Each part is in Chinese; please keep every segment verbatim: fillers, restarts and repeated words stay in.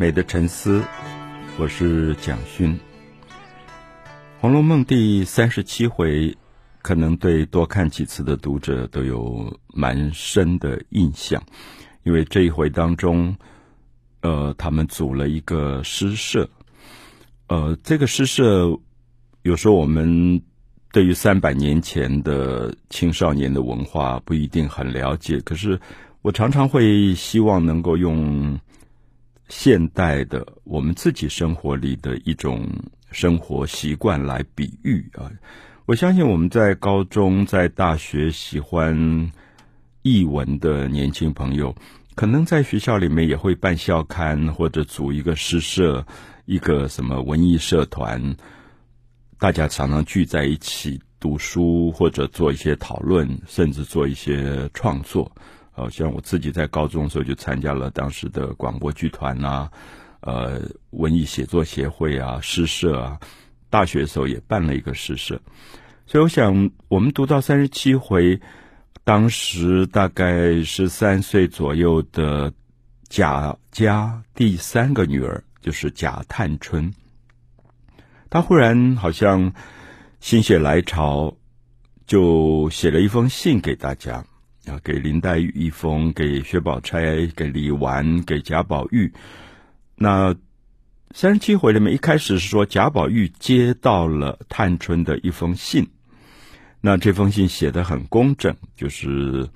美的沉思，我是蒋勋。《红楼梦》第三十七回，可能对多看几次的读者都有蛮深的印象，因为这一回当中，呃，他们组了一个诗社，呃，这个诗社有时候我们对于三百年前的青少年的文化不一定很了解，可是我常常会希望能够用现代的我们自己生活里的一种生活习惯来比喻啊。我相信我们在高中、在大学喜欢艺文的年轻朋友，可能在学校里面也会办校刊，或者组一个诗社、一个什么文艺社团，大家常常聚在一起读书，或者做一些讨论，甚至做一些创作。好像我自己在高中的时候就参加了当时的广播剧团啊，呃，文艺写作协会啊，诗社啊，大学的时候也办了一个诗社。所以我想我们读到三十七回，当时大概十三岁左右的贾家第三个女儿就是贾探春，她忽然好像心血来潮，就写了一封信给大家，给林黛玉一封，给薛宝钗，给李纨，给贾宝玉。那三十七回里面一开始是说贾宝玉接到了探春的一封信，那这封信写得很工整，就是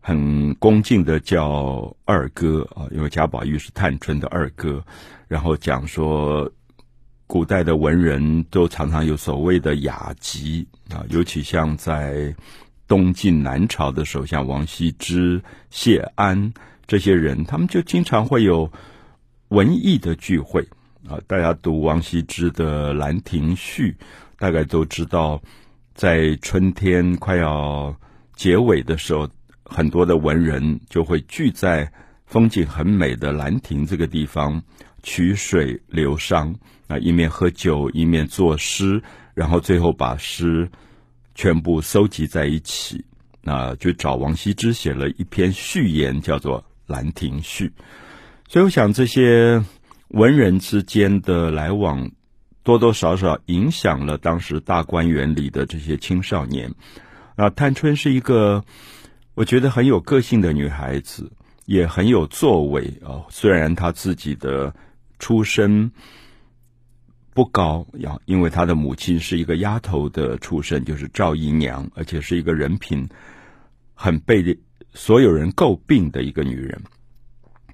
很恭敬的叫二哥啊，因为贾宝玉是探春的二哥，然后讲说古代的文人都常常有所谓的雅集啊，尤其像在东晋南朝的时候，像王羲之、谢安这些人，他们就经常会有文艺的聚会啊。大家读王羲之的《兰亭序》，大概都知道，在春天快要结尾的时候，很多的文人就会聚在风景很美的兰亭这个地方，曲水流觞啊，一面喝酒，一面作诗，然后最后把诗全部收集在一起，那就找王羲之写了一篇序言，叫做《兰亭序》。所以我想这些文人之间的来往，多多少少影响了当时大观园里的这些青少年。那探春是一个我觉得很有个性的女孩子，也很有作为啊。虽然她自己的出身不高，因为她的母亲是一个丫头的出身，就是赵姨娘，而且是一个人品很被所有人诟病的一个女人。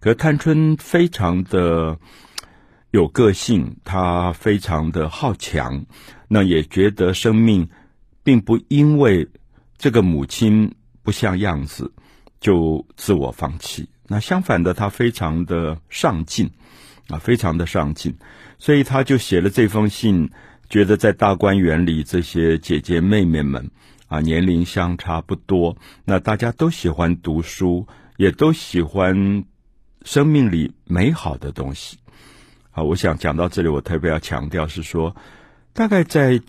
可是探春非常的有个性，她非常的好强，那也觉得生命并不因为这个母亲不像样子就自我放弃，那相反的，她非常的上进啊，非常的上进，所以他就写了这封信，觉得在大观园里这些姐姐妹妹们啊，年龄相差不多，那大家都喜欢读书，也都喜欢生命里美好的东西啊。我想讲到这里，我特别要强调是说，大概在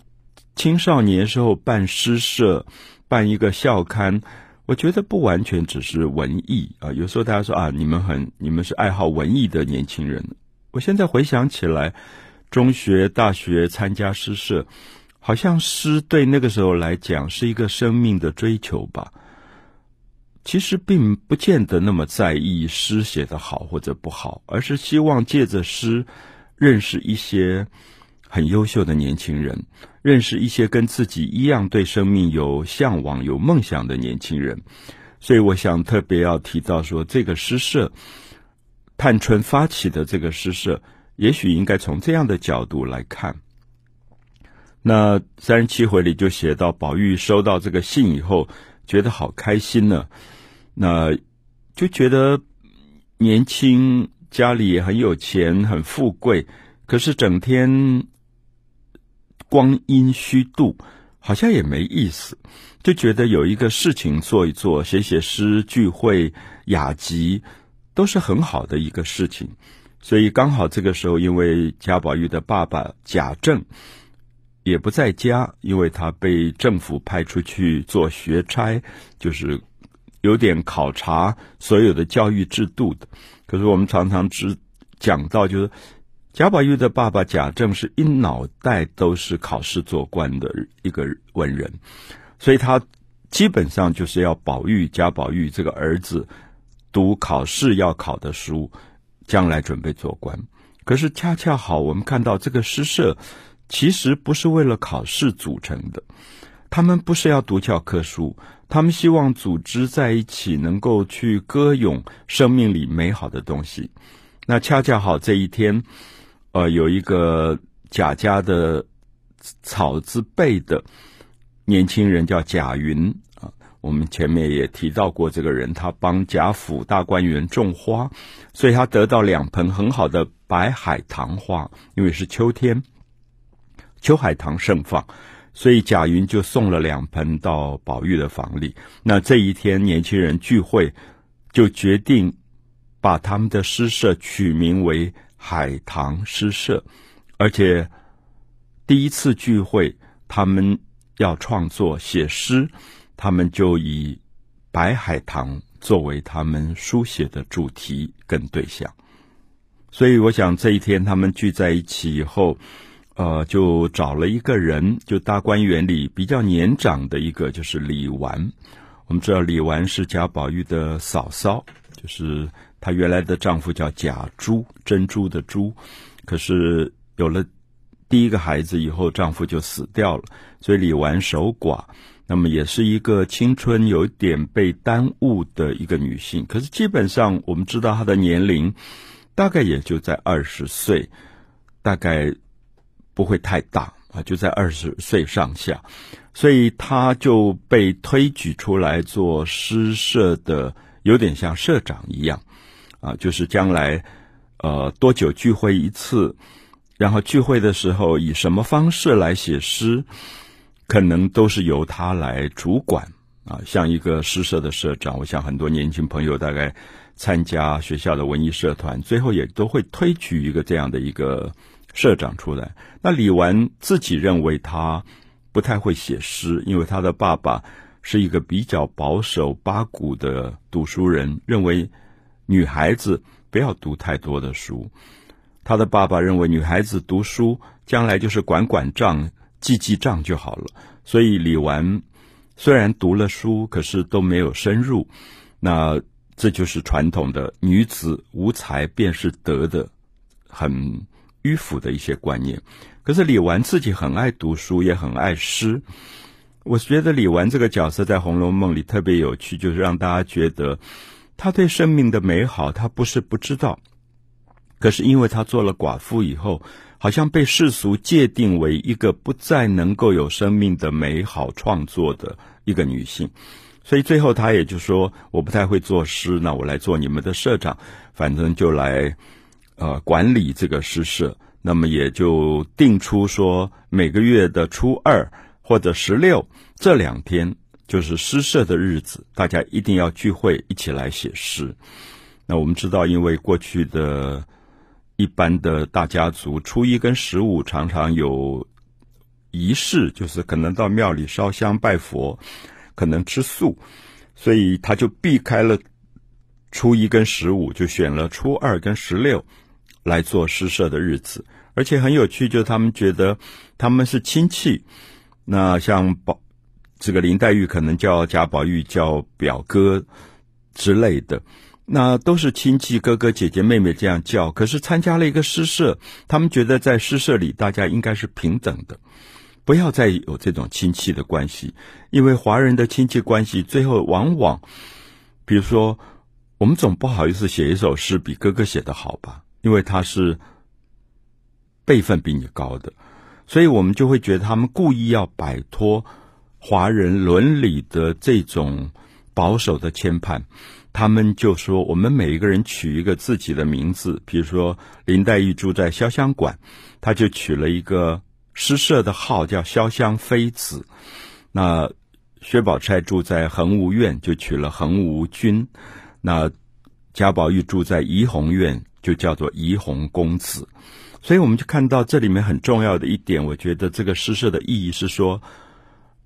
青少年时候办诗社，办一个校刊，我觉得不完全只是文艺啊。有时候大家说啊，你们很你们是爱好文艺的年轻人。我现在回想起来，中学、大学参加诗社，好像诗对那个时候来讲是一个生命的追求吧。其实并不见得那么在意诗写得好或者不好，而是希望借着诗认识一些很优秀的年轻人，认识一些跟自己一样对生命有向往、有梦想的年轻人。所以我想特别要提到说，这个诗社，探春发起的这个诗社，也许应该从这样的角度来看。那三十七回里就写到，宝玉收到这个信以后，觉得好开心呢，那就觉得年轻，家里也很有钱，很富贵，可是整天光阴虚度，好像也没意思，就觉得有一个事情做一做，写写诗、聚会、雅集，都是很好的一个事情。所以刚好这个时候，因为贾宝玉的爸爸贾政也不在家，因为他被政府派出去做学差，就是有点考察所有的教育制度的。可是我们常常知讲到，就是贾宝玉的爸爸贾政是一脑袋都是考试做官的一个文人，所以他基本上就是要保育贾宝玉这个儿子读考试要考的书，将来准备做官。可是恰恰好我们看到这个诗社其实不是为了考试组成的，他们不是要读教科书，他们希望组织在一起能够去歌咏生命里美好的东西。那恰恰好这一天呃，有一个贾家的草字辈的年轻人叫贾云啊，我们前面也提到过这个人，他帮贾府大观园种花，所以他得到两盆很好的白海棠花，因为是秋天，秋海棠盛放，所以贾云就送了两盆到宝玉的房里。那这一天年轻人聚会，就决定把他们的诗社取名为海棠诗社，而且第一次聚会他们要创作写诗，他们就以白海棠作为他们书写的主题跟对象。所以我想这一天他们聚在一起以后，呃，就找了一个人，就大观园里比较年长的一个，就是李纨。我们知道李纨是贾宝玉的嫂嫂，就是她原来的丈夫叫贾珠，珍珠的珠，可是有了第一个孩子以后丈夫就死掉了，所以李纨守寡，那么也是一个青春有点被耽误的一个女性。可是基本上我们知道她的年龄大概也就在二十岁，大概不会太大啊，就在二十岁上下，所以她就被推举出来做诗社的有点像社长一样啊，就是将来呃多久聚会一次，然后聚会的时候以什么方式来写诗，可能都是由他来主管啊，像一个诗社的社长。我想很多年轻朋友大概参加学校的文艺社团，最后也都会推举一个这样的一个社长出来。那李纨自己认为他不太会写诗，因为他的爸爸是一个比较保守八股的读书人，认为女孩子不要读太多的书。他的爸爸认为女孩子读书将来就是管管账记记账就好了，所以李纨虽然读了书，可是都没有深入。那这就是传统的女子无才便是德的很迂腐的一些观念。可是李纨自己很爱读书，也很爱诗。我觉得李纨这个角色在《红楼梦》里特别有趣，就是让大家觉得她对生命的美好她不是不知道，可是因为她做了寡妇以后，好像被世俗界定为一个不再能够有生命的美好创作的一个女性，所以最后她也就说我不太会做诗，那我来做你们的社长，反正就来呃管理这个诗社。那么也就定出说每个月的初二或者十六这两天就是诗社的日子，大家一定要聚会一起来写诗。那我们知道因为过去的一般的大家族初一跟十五常常有仪式，就是可能到庙里烧香拜佛，可能吃素，所以他就避开了初一跟十五，就选了初二跟十六来做诗社的日子。而且很有趣，就是他们觉得他们是亲戚，那像宝这个林黛玉可能叫贾宝玉叫表哥之类的，那都是亲戚，哥哥姐姐妹妹这样叫。可是参加了一个诗社，他们觉得在诗社里大家应该是平等的，不要再有这种亲戚的关系。因为华人的亲戚关系最后往往比如说我们总不好意思写一首诗比哥哥写得好吧，因为他是辈分比你高的，所以我们就会觉得他们故意要摆脱华人伦理的这种保守的牵绊，他们就说我们每一个人取一个自己的名字。比如说林黛玉住在潇湘馆，她就取了一个诗社的号叫潇湘妃子。那薛宝钗住在恒芜苑，就取了恒芜君。那贾宝玉住在怡红院，就叫做怡红公子。所以我们就看到这里面很重要的一点，我觉得这个诗社的意义是说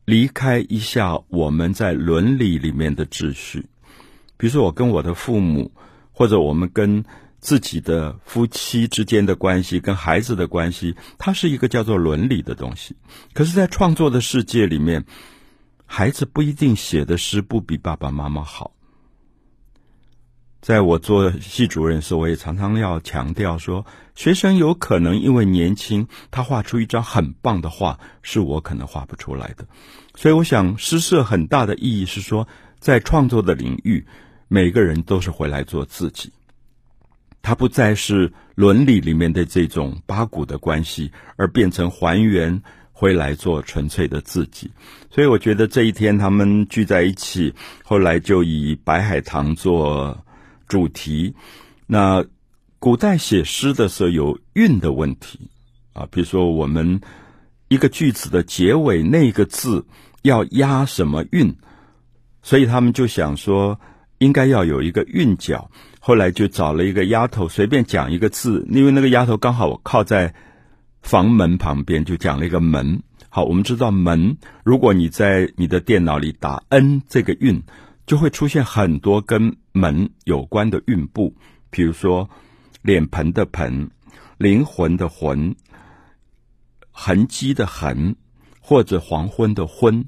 离开一下我们在伦理里面的秩序。比如说我跟我的父母，或者我们跟自己的夫妻之间的关系跟孩子的关系，它是一个叫做伦理的东西。可是在创作的世界里面，孩子不一定写的诗不比爸爸妈妈好。在我做系主任时，我也常常要强调说，学生有可能因为年轻，他画出一张很棒的画，是我可能画不出来的。所以我想诗社很大的意义是说，在创作的领域，每个人都是回来做自己，它不再是伦理里面的这种八股的关系，而变成还原回来做纯粹的自己。所以我觉得这一天他们聚在一起，后来就以白海棠做主题。那古代写诗的时候有韵的问题啊，比如说我们一个句子的结尾那个字要押什么韵，所以他们就想说应该要有一个韵脚，后来就找了一个丫头随便讲一个字，因为那个丫头刚好靠在房门旁边，就讲了一个门。好，我们知道门，如果你在你的电脑里打 N 这个韵，就会出现很多跟门有关的韵部，比如说脸盆的盆，灵魂的魂，痕迹的痕，或者黄昏的昏。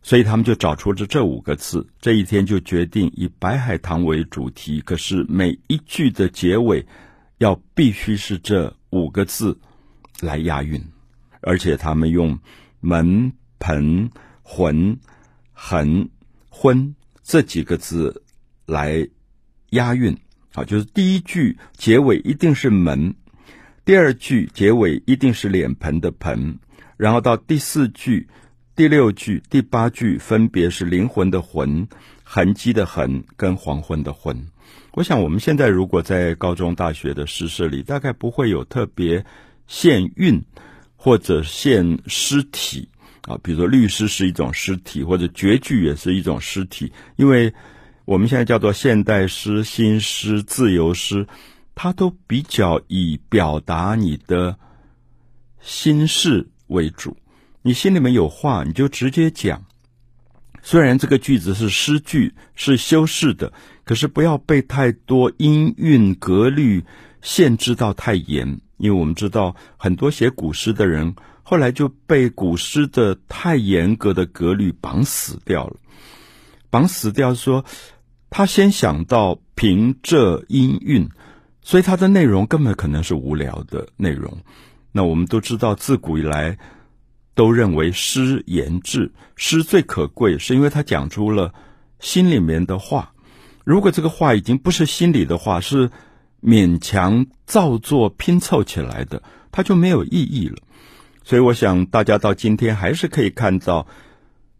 所以他们就找出了这五个字，这一天就决定以白海棠为主题，可是每一句的结尾要必须是这五个字来押韵，而且他们用门、盆、魂、痕、昏这几个字来押韵。好，就是第一句结尾一定是门，第二句结尾一定是脸盆的盆，然后到第四句、第六句、第八句分别是灵魂的魂、痕迹的痕跟黄昏的昏。我想我们现在如果在高中大学的诗社里，大概不会有特别限韵或者限诗体啊，比如说律诗是一种诗体，或者绝句也是一种诗体，因为我们现在叫做现代诗、新诗、自由诗，它都比较以表达你的心事为主。你心里面有话，你就直接讲。虽然这个句子是诗句，是修饰的，可是不要被太多音韵格律限制到太严，因为我们知道很多写古诗的人后来就被古诗的太严格的格律绑死掉了。绑死掉说，他先想到平仄音韵，所以他的内容根本可能是无聊的内容。那我们都知道自古以来都认为诗言志，诗最可贵是因为他讲出了心里面的话。如果这个话已经不是心里的话，是勉强造作拼凑起来的，它就没有意义了。所以我想大家到今天还是可以看到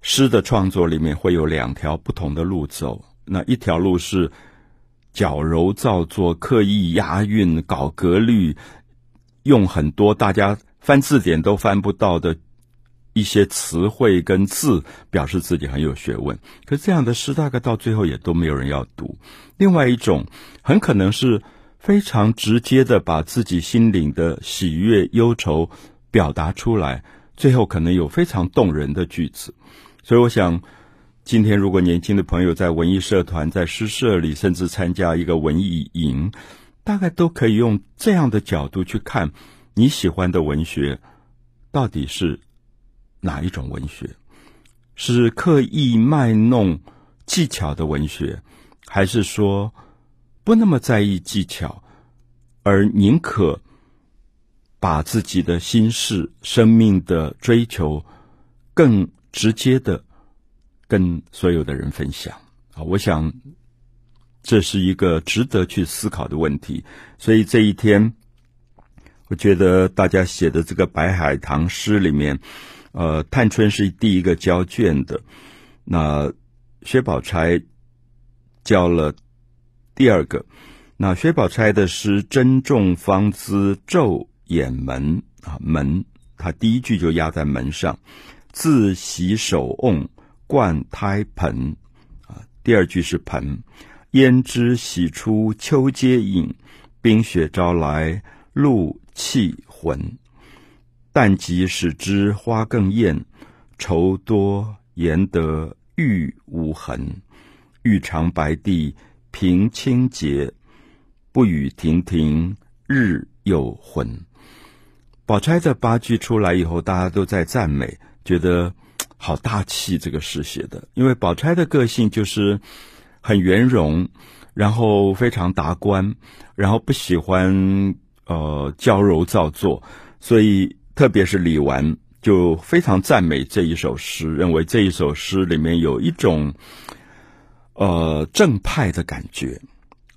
诗的创作里面会有两条不同的路走。那一条路是矫揉造作，刻意押韵，搞格律，用很多大家翻字典都翻不到的一些词汇跟字表示自己很有学问，可这样的诗大概到最后也都没有人要读。另外一种很可能是非常直接的把自己心灵的喜悦忧愁表达出来，最后可能有非常动人的句子。所以我想今天如果年轻的朋友在文艺社团、在诗社里，甚至参加一个文艺营，大概都可以用这样的角度去看你喜欢的文学到底是哪一种文学，是刻意卖弄技巧的文学，还是说不那么在意技巧，而宁可把自己的心事、生命的追求更直接的跟所有的人分享。我想这是一个值得去思考的问题。所以这一天我觉得大家写的这个白海棠诗里面，呃，探春是第一个交卷的，那薛宝钗交了第二个。那薛宝钗的诗珍重芳姿昼掩门啊，门，他第一句就压在门上，自洗手瓮灌胎盆啊，第二句是盆，胭脂洗出秋阶影，冰雪朝来露气魂，但即使知花更艳，愁多言得欲无痕，欲长白帝凭清洁，不雨亭亭日又昏。宝钗在八句出来以后，大家都在赞美，觉得好大气，这个诗写的。因为宝钗的个性就是很圆融，然后非常达观，然后不喜欢呃娇柔造作，所以特别是李纨就非常赞美这一首诗，认为这一首诗里面有一种呃正派的感觉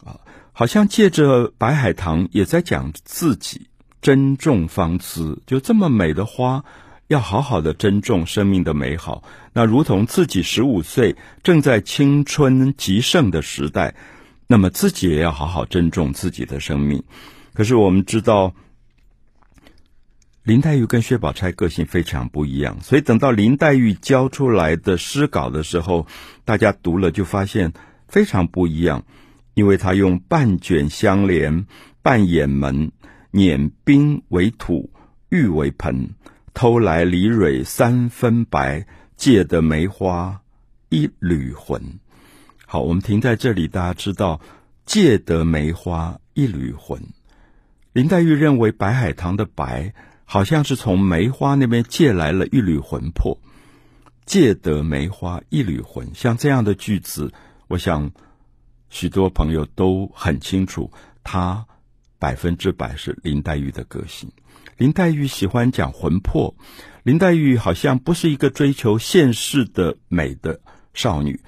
啊，好像借着白海棠也在讲自己珍重芳姿，就这么美的花要好好的珍重生命的美好。那如同自己十五岁正在青春极盛的时代，那么自己也要好好珍重自己的生命。可是我们知道林黛玉跟薛宝钗个性非常不一样，所以等到林黛玉交出来的诗稿的时候，大家读了就发现非常不一样，因为她用半卷相连，半掩门，碾冰为土，玉为盆，偷来李蕊三分白，借得梅花一缕魂。好，我们停在这里，大家知道借得梅花一缕魂，林黛玉认为白海棠的白好像是从梅花那边借来了一缕魂魄，借得梅花一缕魂，像这样的句子，我想许多朋友都很清楚，它百分之百是林黛玉的个性。林黛玉喜欢讲魂魄，林黛玉好像不是一个追求现世的美的少女，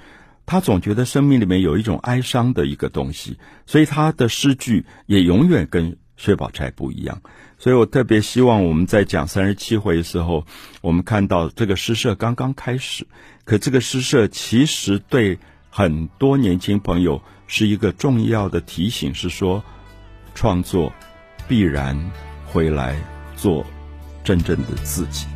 她总觉得生命里面有一种哀伤的一个东西，所以她的诗句也永远跟薛宝钗不一样。所以我特别希望我们在讲三十七回的时候，我们看到这个诗社刚刚开始，可这个诗社其实对很多年轻朋友是一个重要的提醒，是说创作必然回来做真正的自己。